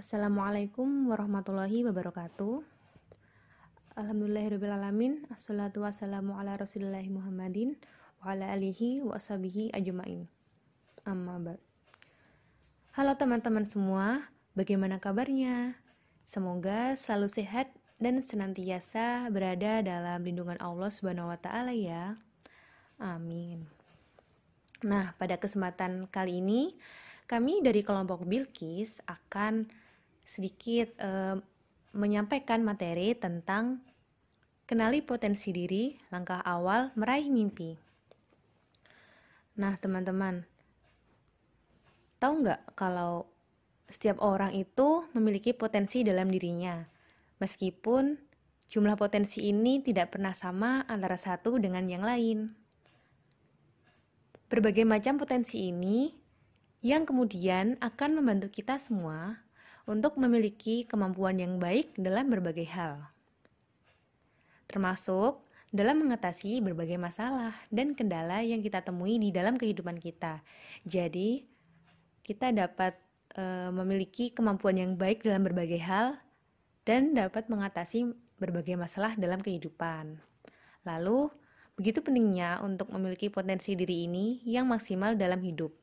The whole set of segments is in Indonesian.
Assalamualaikum warahmatullahi wabarakatuh. Alhamdulillahirrabbilalamin. Assalatu wassalamu ala rasulillahi muhammadin wa ala alihi wa ashabihi ajma'in. Amma ba'd. Halo teman-teman semua, bagaimana kabarnya? Semoga selalu sehat dan senantiasa berada dalam lindungan Allah SWT ya. Amin. Nah, pada kesempatan kali ini kami dari kelompok Bilkis akan sedikit menyampaikan materi tentang kenali potensi diri, langkah awal meraih mimpi. Nah teman-teman, tahu nggak kalau setiap orang itu memiliki potensi dalam dirinya, meskipun jumlah potensi ini tidak pernah sama antara satu dengan yang lain. Berbagai macam potensi ini yang kemudian akan membantu kita semua untuk memiliki kemampuan yang baik dalam berbagai hal, termasuk dalam mengatasi berbagai masalah dan kendala yang kita temui di dalam kehidupan kita. Jadi, kita dapat memiliki kemampuan yang baik dalam berbagai hal dan dapat mengatasi berbagai masalah dalam kehidupan. Lalu, begitu pentingnya untuk memiliki potensi diri ini yang maksimal dalam hidup,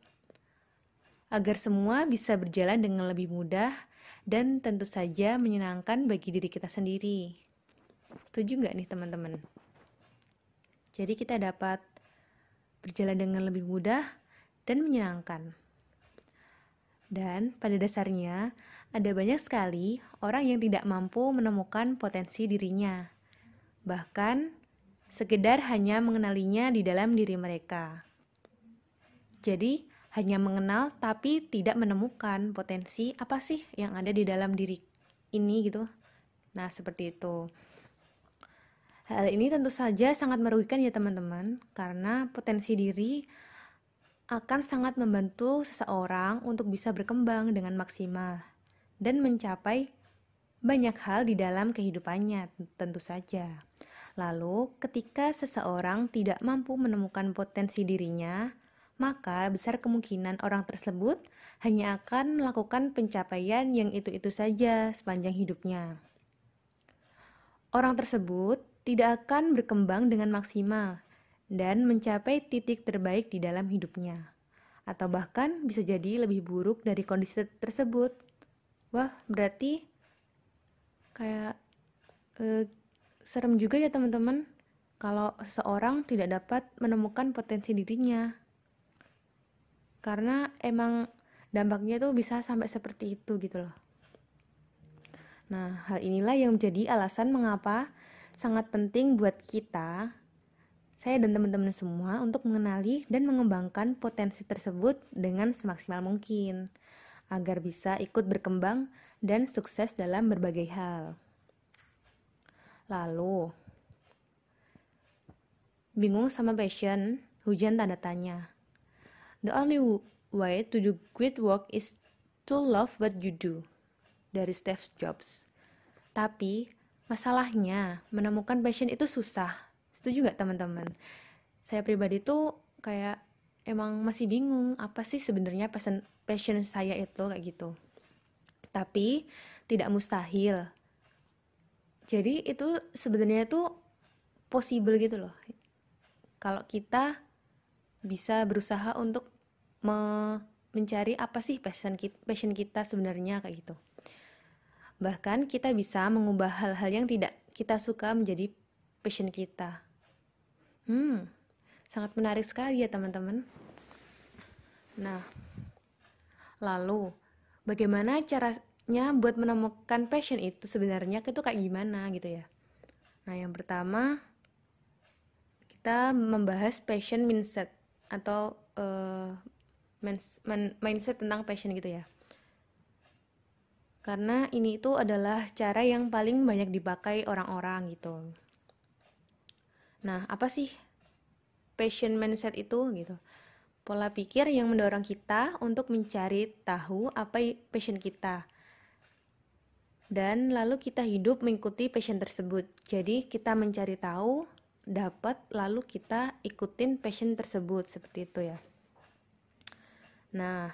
agar semua bisa berjalan dengan lebih mudah dan tentu saja menyenangkan bagi diri kita sendiri. Setuju nggak nih teman-teman? Jadi kita dapat berjalan dengan lebih mudah dan menyenangkan. Dan pada dasarnya ada banyak sekali orang yang tidak mampu menemukan potensi dirinya, bahkan sekedar hanya mengenalinya di dalam diri mereka. Jadi hanya mengenal tapi tidak menemukan potensi apa sih yang ada di dalam diri ini gitu. Nah, seperti itu. Hal ini tentu saja sangat merugikan ya teman-teman, karena potensi diri akan sangat membantu seseorang untuk bisa berkembang dengan maksimal dan mencapai banyak hal di dalam kehidupannya tentu saja. Lalu, ketika seseorang tidak mampu menemukan potensi dirinya, maka besar kemungkinan orang tersebut hanya akan melakukan pencapaian yang itu-itu saja sepanjang hidupnya. Orang tersebut tidak akan berkembang dengan maksimal dan mencapai titik terbaik di dalam hidupnya, atau bahkan bisa jadi lebih buruk dari kondisi tersebut. Wah, berarti kayak serem juga ya teman-teman kalau seseorang tidak dapat menemukan potensi dirinya, karena emang dampaknya tuh bisa sampai seperti itu gitu loh. Nah, hal inilah yang menjadi alasan mengapa sangat penting buat kita, saya dan teman-teman semua, untuk mengenali dan mengembangkan potensi tersebut dengan semaksimal mungkin agar bisa ikut berkembang dan sukses dalam berbagai hal. Lalu, bingung sama passion, hujan tanda tanya. The only way to do great work is to love what you do, dari Steve Jobs. Tapi masalahnya menemukan passion itu susah. Setuju gak teman-teman? Saya pribadi tuh kayak emang masih bingung apa sih sebenarnya passion saya itu kayak gitu. Tapi tidak mustahil. Jadi itu sebenarnya tuh possible gitu loh. Kalau kita bisa berusaha untuk mencari apa sih passion kita sebenarnya kayak gitu. Bahkan kita bisa mengubah hal-hal yang tidak kita suka menjadi passion kita. Sangat menarik sekali ya teman-teman. Nah, lalu bagaimana caranya buat menemukan passion itu sebenarnya itu kayak gimana gitu ya. Nah, yang pertama kita membahas passion mindset atau mindset tentang passion gitu ya. Karena ini itu adalah cara yang paling banyak dipakai orang-orang gitu. Nah, apa sih passion mindset itu gitu? Pola pikir yang mendorong kita untuk mencari tahu apa passion kita, dan lalu kita hidup mengikuti passion tersebut. Jadi kita mencari tahu, dapat, lalu kita ikutin passion tersebut, seperti itu ya. Nah,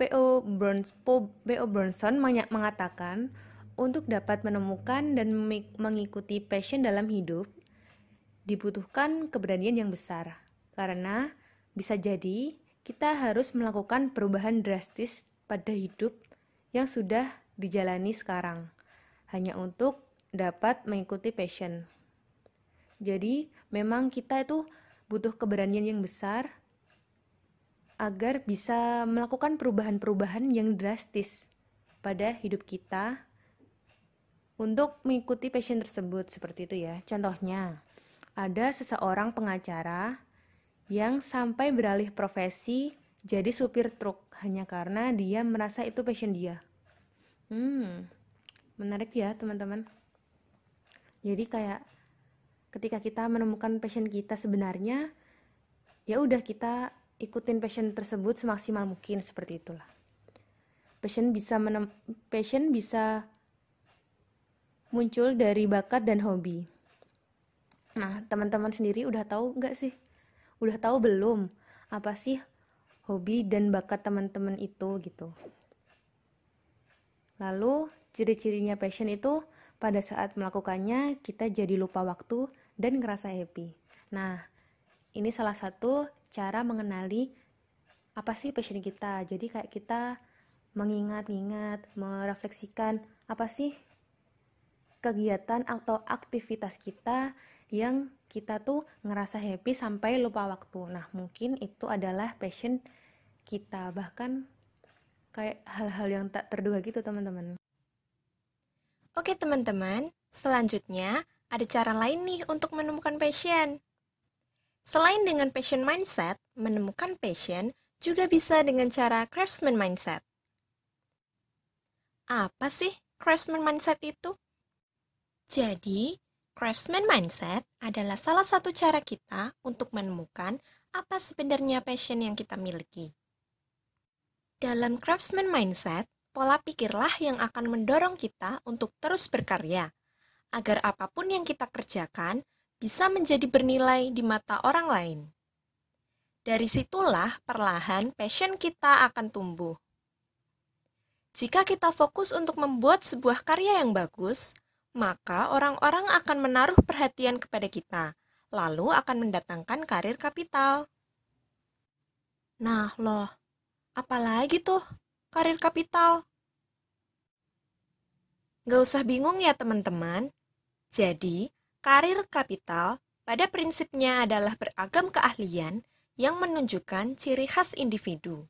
Po Bronson mengatakan, untuk dapat menemukan dan mengikuti passion dalam hidup, dibutuhkan keberanian yang besar. Karena bisa jadi kita harus melakukan perubahan drastis pada hidup yang sudah dijalani sekarang, hanya untuk dapat mengikuti passion. Jadi memang kita itu butuh keberanian yang besar agar bisa melakukan perubahan-perubahan yang drastis pada hidup kita untuk mengikuti passion tersebut, seperti itu ya. Contohnya, ada seseorang pengacara yang sampai beralih profesi jadi supir truk hanya karena dia merasa itu passion dia. Menarik ya teman-teman. Jadi kayak ketika kita menemukan passion kita sebenarnya, ya udah kita ikutin passion tersebut semaksimal mungkin, seperti itulah. Passion bisa muncul dari bakat dan hobi. Nah, teman-teman sendiri udah tahu nggak sih? Udah tahu belum apa sih hobi dan bakat teman-teman itu gitu? Lalu ciri-cirinya passion itu pada saat melakukannya kita jadi lupa waktu dan ngerasa happy. Nah, ini salah satu cara mengenali apa sih passion kita. Jadi kayak kita mengingat-ingat, merefleksikan apa sih kegiatan atau aktivitas kita yang kita tuh ngerasa happy sampai lupa waktu. Nah, mungkin itu adalah passion kita, bahkan kayak hal-hal yang tak terduga gitu teman-teman. Oke teman-teman, selanjutnya ada cara lain nih untuk menemukan passion. Selain dengan passion mindset, menemukan passion juga bisa dengan cara craftsman mindset. Apa sih craftsman mindset itu? Jadi, craftsman mindset adalah salah satu cara kita untuk menemukan apa sebenarnya passion yang kita miliki. Dalam craftsman mindset, pola pikirlah yang akan mendorong kita untuk terus berkarya, agar apapun yang kita kerjakan bisa menjadi bernilai di mata orang lain. Dari situlah perlahan passion kita akan tumbuh. Jika kita fokus untuk membuat sebuah karya yang bagus, maka orang-orang akan menaruh perhatian kepada kita, lalu akan mendatangkan karir kapital. Nah loh, apalagi tuh karir kapital? Nggak usah bingung ya teman-teman. Jadi, karir kapital pada prinsipnya adalah beragam keahlian yang menunjukkan ciri khas individu.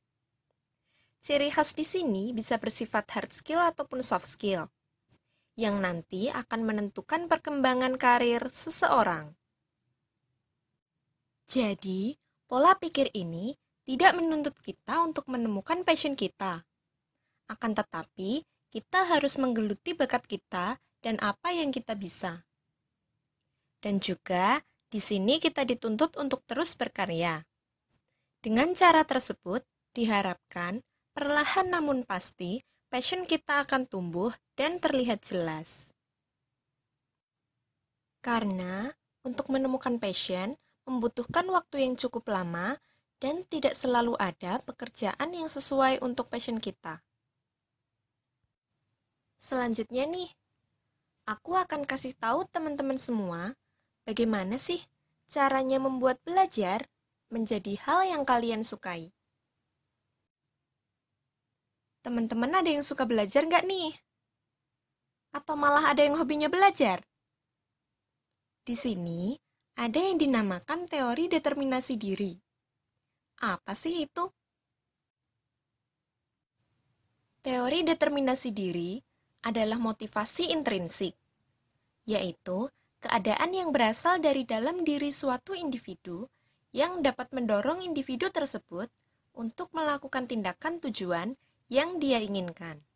Ciri khas di sini bisa bersifat hard skill ataupun soft skill, yang nanti akan menentukan perkembangan karir seseorang. Jadi, pola pikir ini tidak menuntut kita untuk menemukan passion kita. Akan tetapi, kita harus menggeluti bakat kita dan apa yang kita bisa. Dan juga, di sini kita dituntut untuk terus berkarya. Dengan cara tersebut, diharapkan perlahan namun pasti, passion kita akan tumbuh dan terlihat jelas. Karena, untuk menemukan passion, membutuhkan waktu yang cukup lama dan tidak selalu ada pekerjaan yang sesuai untuk passion kita. Selanjutnya nih, aku akan kasih tahu teman-teman semua bagaimana sih caranya membuat belajar menjadi hal yang kalian sukai? Teman-teman ada yang suka belajar nggak nih? Atau malah ada yang hobinya belajar? Di sini ada yang dinamakan teori determinasi diri. Apa sih itu? Teori determinasi diri adalah motivasi intrinsik, yaitu keadaan yang berasal dari dalam diri suatu individu yang dapat mendorong individu tersebut untuk melakukan tindakan tujuan yang dia inginkan.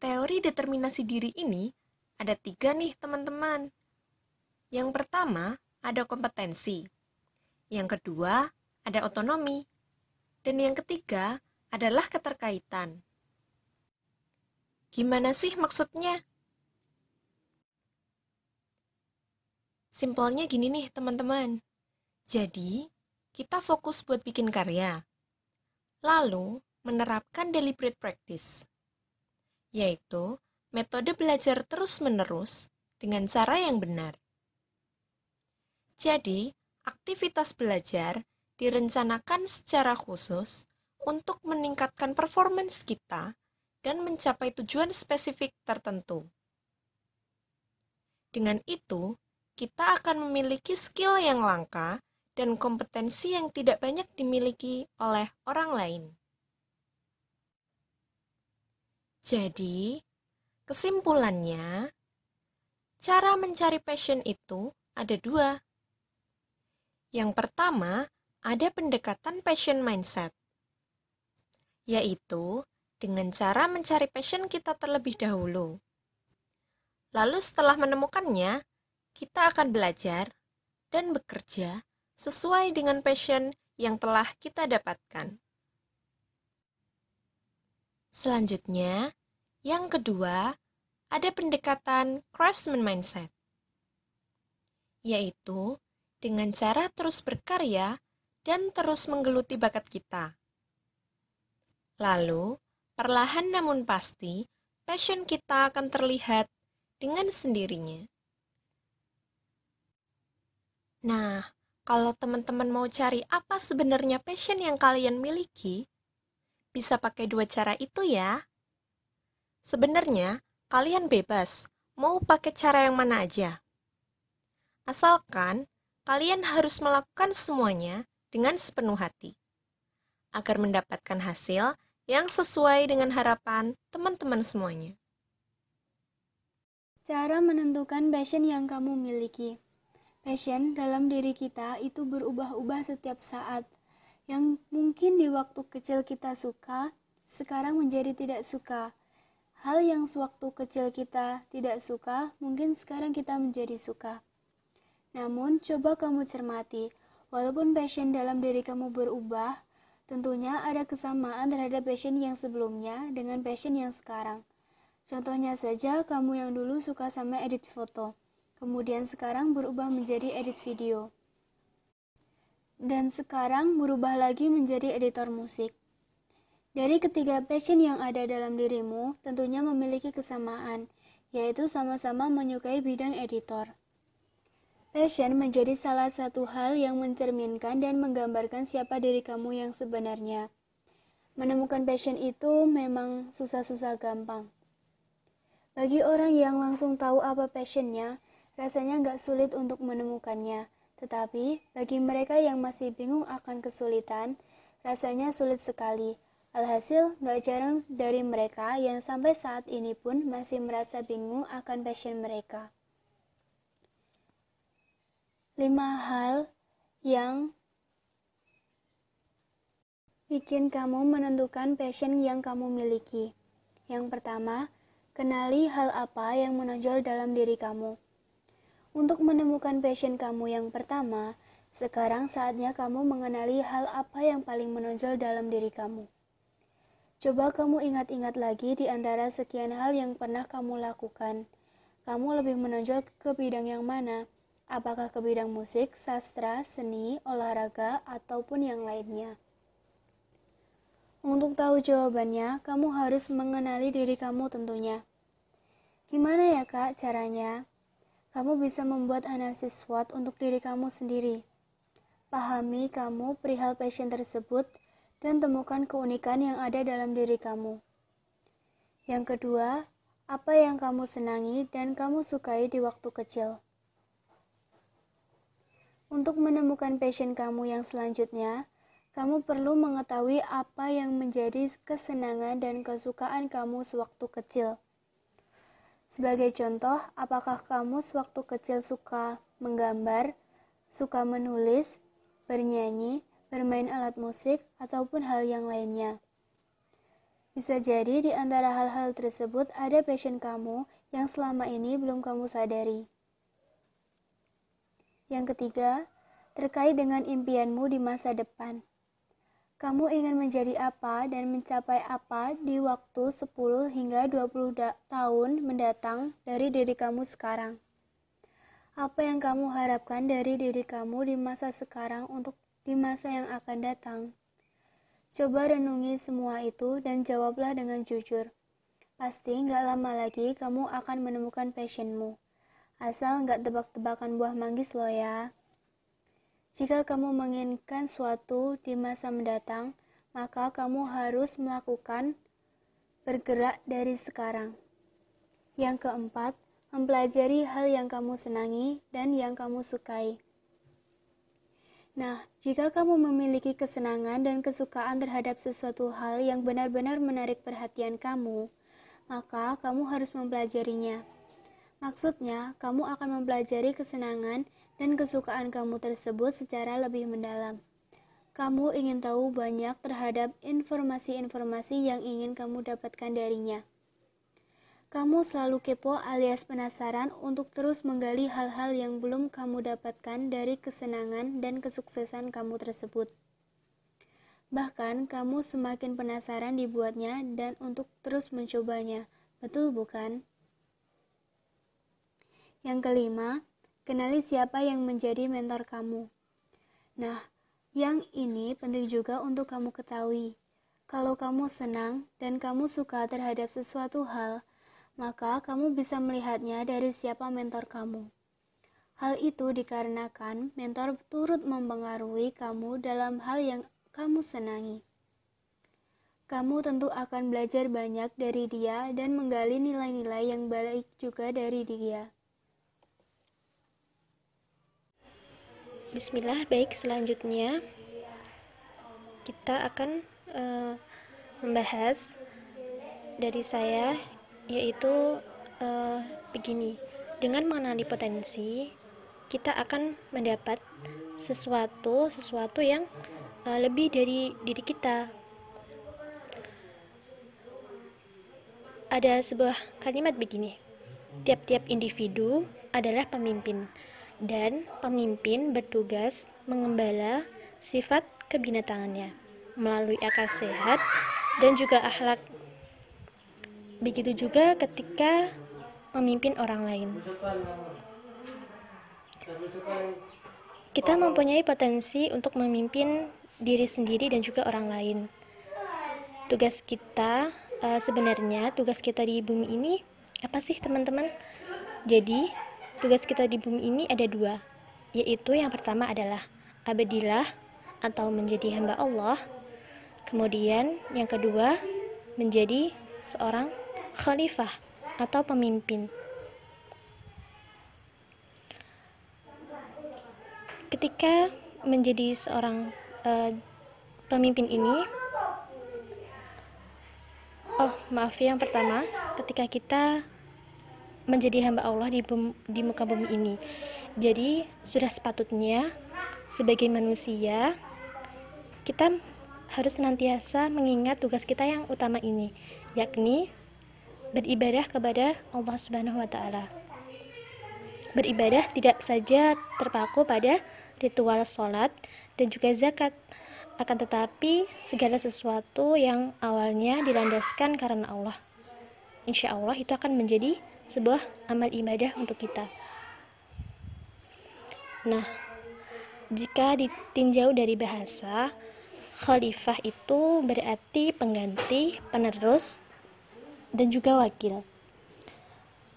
Teori determinasi diri ini ada 3 nih teman-teman. Yang pertama ada kompetensi, yang kedua ada otonomi, dan yang ketiga adalah keterkaitan. Gimana sih maksudnya? Simpelnya gini nih teman-teman. Jadi, kita fokus buat bikin karya. Lalu, menerapkan deliberate practice, yaitu metode belajar terus-menerus dengan cara yang benar. Jadi, aktivitas belajar direncanakan secara khusus untuk meningkatkan performance kita dan mencapai tujuan spesifik tertentu. Dengan itu, kita akan memiliki skill yang langka dan kompetensi yang tidak banyak dimiliki oleh orang lain. Jadi, kesimpulannya, cara mencari passion itu ada dua. Yang pertama, ada pendekatan passion mindset, yaitu dengan cara mencari passion kita terlebih dahulu. Lalu setelah menemukannya, kita akan belajar dan bekerja sesuai dengan passion yang telah kita dapatkan. Selanjutnya, yang kedua, ada pendekatan craftsman mindset, yaitu dengan cara terus berkarya dan terus menggeluti bakat kita. Lalu, perlahan namun pasti, passion kita akan terlihat dengan sendirinya. Nah, kalau teman-teman mau cari apa sebenarnya passion yang kalian miliki, bisa pakai dua cara itu ya. Sebenarnya, kalian bebas mau pakai cara yang mana aja. Asalkan, kalian harus melakukan semuanya dengan sepenuh hati, agar mendapatkan hasil yang sesuai dengan harapan teman-teman semuanya. Cara menentukan passion yang kamu miliki. Passion dalam diri kita itu berubah-ubah setiap saat. Yang mungkin di waktu kecil kita suka, sekarang menjadi tidak suka. Hal yang sewaktu kecil kita tidak suka, mungkin sekarang kita menjadi suka. Namun, coba kamu cermati. Walaupun passion dalam diri kamu berubah, tentunya ada kesamaan terhadap passion yang sebelumnya dengan passion yang sekarang. Contohnya saja, kamu yang dulu suka sama edit foto, kemudian sekarang berubah menjadi edit video, dan sekarang berubah lagi menjadi editor musik. Dari ketiga passion yang ada dalam dirimu, tentunya memiliki kesamaan, yaitu sama-sama menyukai bidang editor. Passion menjadi salah satu hal yang mencerminkan dan menggambarkan siapa diri kamu yang sebenarnya. Menemukan passion itu memang susah-susah gampang. Bagi orang yang langsung tahu apa passionnya, rasanya nggak sulit untuk menemukannya. Tetapi, bagi mereka yang masih bingung akan kesulitan, rasanya sulit sekali. Alhasil, nggak jarang dari mereka yang sampai saat ini pun masih merasa bingung akan passion mereka. 5 hal yang bikin kamu menentukan passion yang kamu miliki. Yang pertama, kenali hal apa yang menonjol dalam diri kamu. Untuk menemukan passion kamu yang pertama, sekarang saatnya kamu mengenali hal apa yang paling menonjol dalam diri kamu. Coba kamu ingat-ingat lagi di antara sekian hal yang pernah kamu lakukan. Kamu lebih menonjol ke bidang yang mana? Apakah ke bidang musik, sastra, seni, olahraga, ataupun yang lainnya? Untuk tahu jawabannya, kamu harus mengenali diri kamu tentunya. Gimana ya Kak caranya? Kamu bisa membuat analisis SWOT untuk diri kamu sendiri. Pahami kamu perihal passion tersebut dan temukan keunikan yang ada dalam diri kamu. Yang kedua, apa yang kamu senangi dan kamu sukai di waktu kecil. Untuk menemukan passion kamu yang selanjutnya, kamu perlu mengetahui apa yang menjadi kesenangan dan kesukaan kamu sewaktu kecil. Sebagai contoh, apakah kamu sewaktu kecil suka menggambar, suka menulis, bernyanyi, bermain alat musik, ataupun hal yang lainnya? Bisa jadi di antara hal-hal tersebut ada passion kamu yang selama ini belum kamu sadari. Yang ketiga, terkait dengan impianmu di masa depan. Kamu ingin menjadi apa dan mencapai apa di waktu 10 hingga 20 tahun mendatang dari diri kamu sekarang? Apa yang kamu harapkan dari diri kamu di masa sekarang untuk di masa yang akan datang? Coba renungi semua itu dan jawablah dengan jujur. Pasti nggak lama lagi kamu akan menemukan passionmu. Asal nggak tebak-tebakan buah manggis lo ya. Jika kamu menginginkan suatu di masa mendatang, maka kamu harus melakukan bergerak dari sekarang. Yang keempat, mempelajari hal yang kamu senangi dan yang kamu sukai. Nah, jika kamu memiliki kesenangan dan kesukaan terhadap sesuatu hal yang benar-benar menarik perhatian kamu, maka kamu harus mempelajarinya. Maksudnya, kamu akan mempelajari kesenangan dan kesukaan kamu tersebut secara lebih mendalam. Kamu ingin tahu banyak terhadap informasi-informasi yang ingin kamu dapatkan darinya. Kamu selalu kepo alias penasaran untuk terus menggali hal-hal yang belum kamu dapatkan dari kesenangan dan kesuksesan kamu tersebut. Bahkan, kamu semakin penasaran dibuatnya dan untuk terus mencobanya. Betul bukan? Yang kelima, kenali siapa yang menjadi mentor kamu. Nah, yang ini penting juga untuk kamu ketahui. Kalau kamu senang dan kamu suka terhadap sesuatu hal, maka kamu bisa melihatnya dari siapa mentor kamu. Hal itu dikarenakan mentor turut mempengaruhi kamu dalam hal yang kamu senangi. Kamu tentu akan belajar banyak dari dia dan menggali nilai-nilai yang baik juga dari dia. Bismillah, baik, selanjutnya kita akan membahas dari saya, yaitu begini. Dengan mengenali potensi, kita akan mendapat sesuatu yang lebih dari diri kita. Ada sebuah kalimat begini, tiap-tiap individu adalah pemimpin, dan pemimpin bertugas mengembala sifat kebinatangannya melalui akal sehat dan juga akhlak. Begitu juga ketika memimpin orang lain. Kita mempunyai potensi untuk memimpin diri sendiri dan juga orang lain. Tugas kita di bumi ini apa sih, teman-teman? Jadi tugas kita di bumi ini ada dua, yaitu yang pertama adalah abadilah atau menjadi hamba Allah, kemudian yang kedua menjadi seorang khalifah atau pemimpin. Ketika menjadi seorang pemimpin ini, yang pertama, ketika kita menjadi hamba Allah di muka bumi ini, jadi sudah sepatutnya sebagai manusia kita harus senantiasa mengingat tugas kita yang utama ini, yakni beribadah kepada Allah Subhanahu wa Ta'ala. Beribadah tidak saja terpaku pada ritual sholat dan juga zakat, akan tetapi segala sesuatu yang awalnya dilandaskan karena Allah, insya Allah itu akan menjadi sebuah amal ibadah untuk kita. Nah, jika ditinjau dari bahasa, khalifah itu berarti pengganti, penerus, dan juga wakil.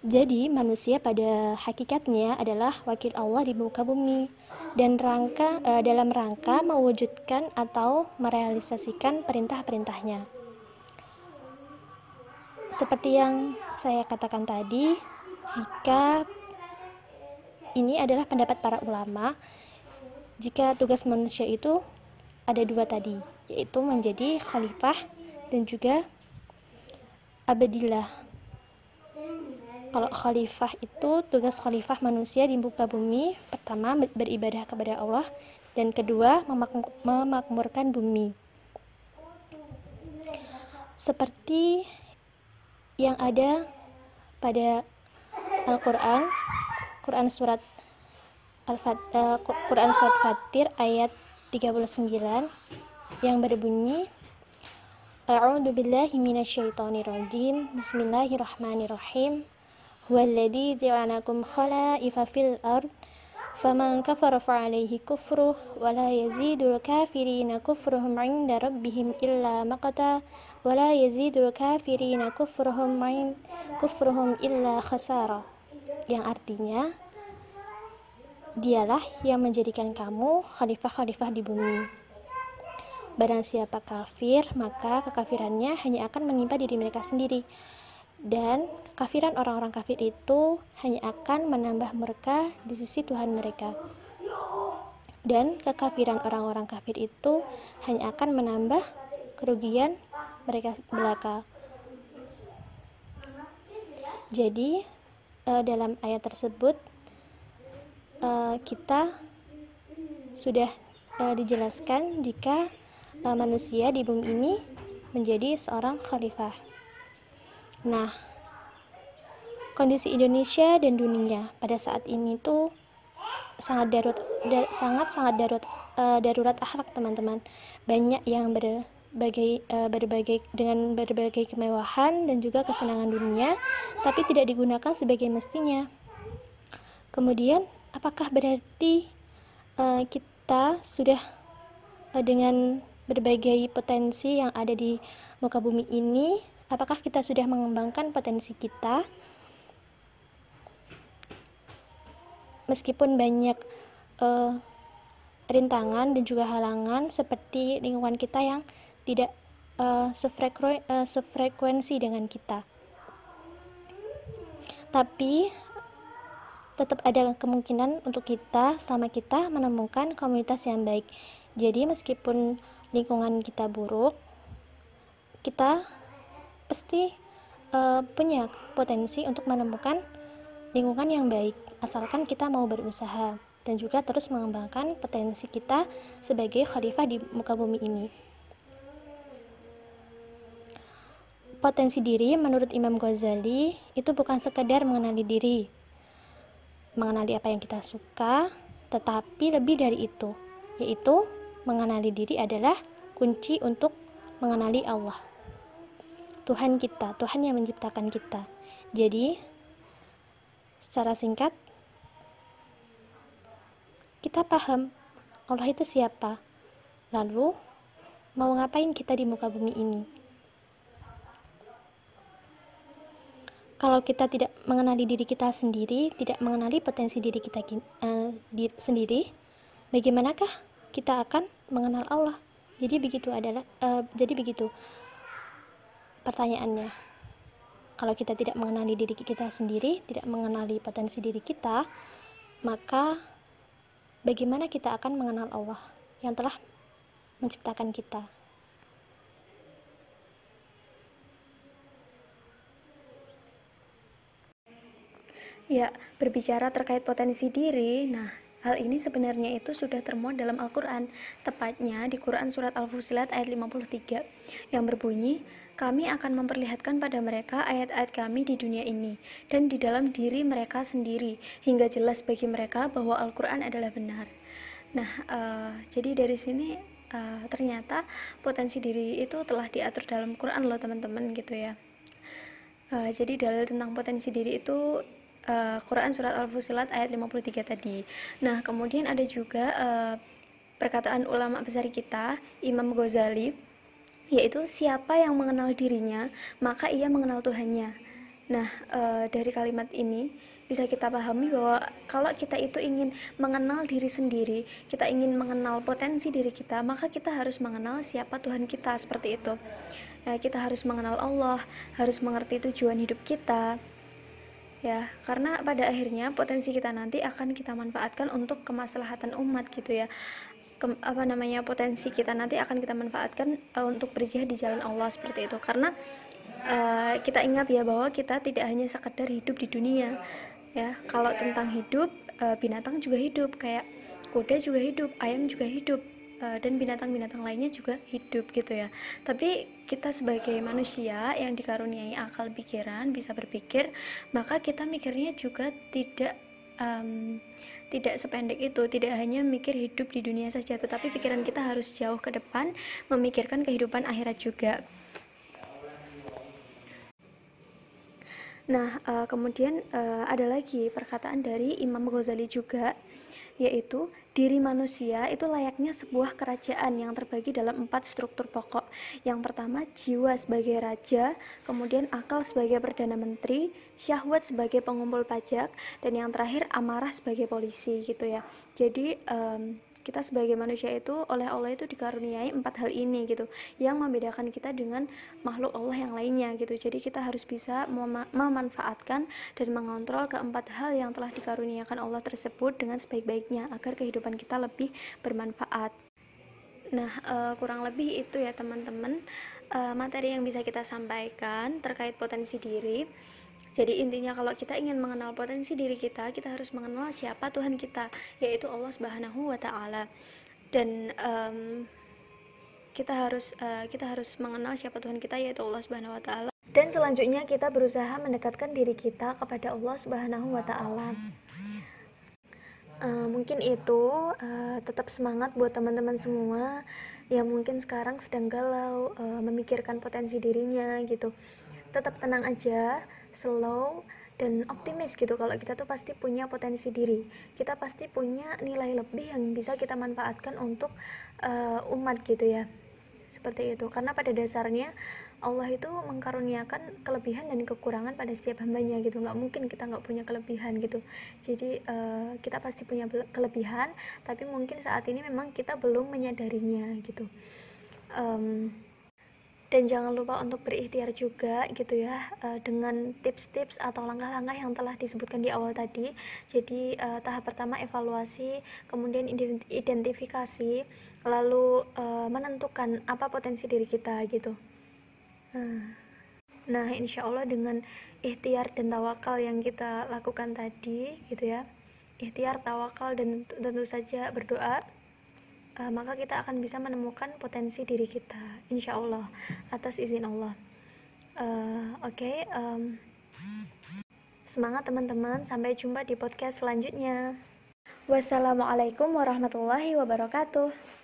Jadi manusia pada hakikatnya adalah wakil Allah di muka bumi, dan dalam rangka mewujudkan atau merealisasikan perintah-perintahnya. Seperti yang saya katakan tadi, jika ini adalah pendapat para ulama, jika tugas manusia itu ada dua tadi, yaitu menjadi khalifah dan juga abadillah. Kalau khalifah itu, tugas khalifah manusia di muka bumi, pertama beribadah kepada Allah, dan kedua memakmurkan bumi. Seperti yang ada pada Al-Quran, Quran surat Fatir ayat 39 yang berbunyi, A'udzu billahi minasyaitonir rajim. Bismillahirrahmanirrahim. Huwallazi ja'alakum khalaifa fil ard فَمَنْ كَفَرَ فَعَلَيْهِ كُفْرُهُ وَلَا يَزِيدُ الْكَافِرِينَ كُفْرُهُمْ عِنْدَ رَبِّهِمْ إِلَّا مَقْتًا وَلَا يَزِيدُ الْكَافِرِينَ كُفْرُهُمْ إِلَّا خَسَارًا. Yang artinya, dialah yang menjadikan kamu khalifah-khalifah di bumi. Barang siapa kafir, maka kekafirannya hanya akan menimpa diri mereka sendiri. Dan kekafiran orang-orang kafir itu hanya akan menambah mereka di sisi Tuhan mereka. Dan kekafiran orang-orang kafir itu hanya akan menambah kerugian mereka belaka. Jadi dalam ayat tersebut kita sudah dijelaskan jika manusia di bumi ini menjadi seorang khalifah. Nah, kondisi Indonesia dan dunia pada saat ini tuh sangat darurat akhlak, teman-teman. Banyak yang berbagai kemewahan dan juga kesenangan dunia, tapi tidak digunakan sebagai mestinya. Kemudian, apakah berarti kita sudah dengan berbagai potensi yang ada di muka bumi ini? Apakah kita sudah mengembangkan potensi kita? Meskipun banyak rintangan dan juga halangan seperti lingkungan kita yang tidak sefrekuensi dengan kita, tapi tetap ada kemungkinan untuk kita selama kita menemukan komunitas yang baik. Jadi meskipun lingkungan kita buruk, kita pasti punya potensi untuk menemukan lingkungan yang baik, asalkan kita mau berusaha dan juga terus mengembangkan potensi kita sebagai khalifah di muka bumi ini. Potensi diri menurut Imam Ghazali itu bukan sekedar mengenali diri, mengenali apa yang kita suka, tetapi lebih dari itu, yaitu mengenali diri adalah kunci untuk mengenali Allah, Tuhan kita, Tuhan yang menciptakan kita. Jadi, secara singkat, kita paham Allah itu siapa. Lalu, mau ngapain kita di muka bumi ini? Kalau kita tidak mengenali diri kita sendiri, tidak mengenali potensi diri kita sendiri, bagaimanakah kita akan mengenal Allah? Jadi begitu. Pertanyaannya, kalau kita tidak mengenali diri kita sendiri, tidak mengenali potensi diri kita, maka bagaimana kita akan mengenal Allah yang telah menciptakan kita? Ya, berbicara terkait potensi diri, nah, hal ini sebenarnya itu sudah termuat dalam Al-Quran, tepatnya di Quran Surat Al-Fushilat ayat 53 yang berbunyi, kami akan memperlihatkan pada mereka ayat-ayat kami di dunia ini dan di dalam diri mereka sendiri hingga jelas bagi mereka bahwa Al-Quran adalah benar. Nah, jadi dari sini ternyata potensi diri itu telah diatur dalam Quran loh teman-teman gitu ya. Jadi dalil tentang potensi diri itu Quran Surat Al-Fushilat ayat 53 tadi. Nah, kemudian ada juga perkataan ulama besar kita Imam Ghazali, yaitu siapa yang mengenal dirinya maka ia mengenal Tuhannya. Nah, dari kalimat ini bisa kita pahami bahwa kalau kita itu ingin mengenal diri sendiri, kita ingin mengenal potensi diri kita, maka kita harus mengenal siapa Tuhan kita, seperti itu. Nah, kita harus mengenal Allah, harus mengerti tujuan hidup kita. Ya, karena pada akhirnya potensi kita nanti akan kita manfaatkan untuk kemaslahatan umat gitu ya. Potensi kita nanti akan kita manfaatkan untuk berjihad di jalan Allah, seperti itu. Karena kita ingat ya bahwa kita tidak hanya sekedar hidup di dunia. Ya, kalau tentang hidup, binatang juga hidup, kayak kuda juga hidup, ayam juga hidup, dan binatang-binatang lainnya juga hidup gitu ya. Tapi kita sebagai manusia yang dikaruniai akal pikiran, bisa berpikir, maka kita mikirnya juga tidak sependek itu, tidak hanya mikir hidup di dunia saja, tetapi pikiran kita harus jauh ke depan, memikirkan kehidupan akhirat juga. Nah, kemudian ada lagi perkataan dari Imam Ghazali juga, yaitu diri manusia itu layaknya sebuah kerajaan yang terbagi dalam 4 struktur pokok. Yang pertama, jiwa sebagai raja, kemudian akal sebagai perdana menteri, syahwat sebagai pengumpul pajak, dan yang terakhir amarah sebagai polisi gitu ya. Jadi kita sebagai manusia itu oleh Allah itu dikaruniai 4 hal ini gitu, yang membedakan kita dengan makhluk Allah yang lainnya gitu. Jadi kita harus bisa memanfaatkan dan mengontrol keempat hal yang telah dikaruniakan Allah tersebut dengan sebaik-baiknya agar kehidupan kita lebih bermanfaat. Nah, kurang lebih itu ya teman-teman materi yang bisa kita sampaikan terkait potensi diri. Jadi intinya kalau kita ingin mengenal potensi diri kita, kita harus mengenal siapa Tuhan kita, yaitu Allah Subhanahu wa Ta'ala. Dan kita harus mengenal siapa Tuhan kita, yaitu Allah Subhanahu wa Ta'ala. Dan selanjutnya kita berusaha mendekatkan diri kita kepada Allah Subhanahu wa Ta'ala. Mungkin itu, tetap semangat buat teman-teman semua yang mungkin sekarang sedang galau memikirkan potensi dirinya gitu. Tetap tenang aja, slow dan optimis gitu. Kalau kita tuh pasti punya potensi diri, kita pasti punya nilai lebih yang bisa kita manfaatkan untuk umat gitu ya, seperti itu. Karena pada dasarnya Allah itu mengkaruniakan kelebihan dan kekurangan pada setiap hambanya gitu. Nggak mungkin kita nggak punya kelebihan gitu. Jadi kita pasti punya kelebihan, tapi mungkin saat ini memang kita belum menyadarinya gitu. Dan jangan lupa untuk berikhtiar juga gitu ya, dengan tips-tips atau langkah-langkah yang telah disebutkan di awal tadi. Jadi tahap pertama evaluasi, kemudian identifikasi, lalu menentukan apa potensi diri kita gitu. Nah, insya Allah dengan ikhtiar dan tawakal yang kita lakukan tadi gitu ya, ikhtiar, tawakal, dan tentu saja berdoa, maka kita akan bisa menemukan potensi diri kita, insya Allah, atas izin Allah. Oke, semangat teman-teman, sampai jumpa di podcast selanjutnya. Wassalamualaikum warahmatullahi wabarakatuh.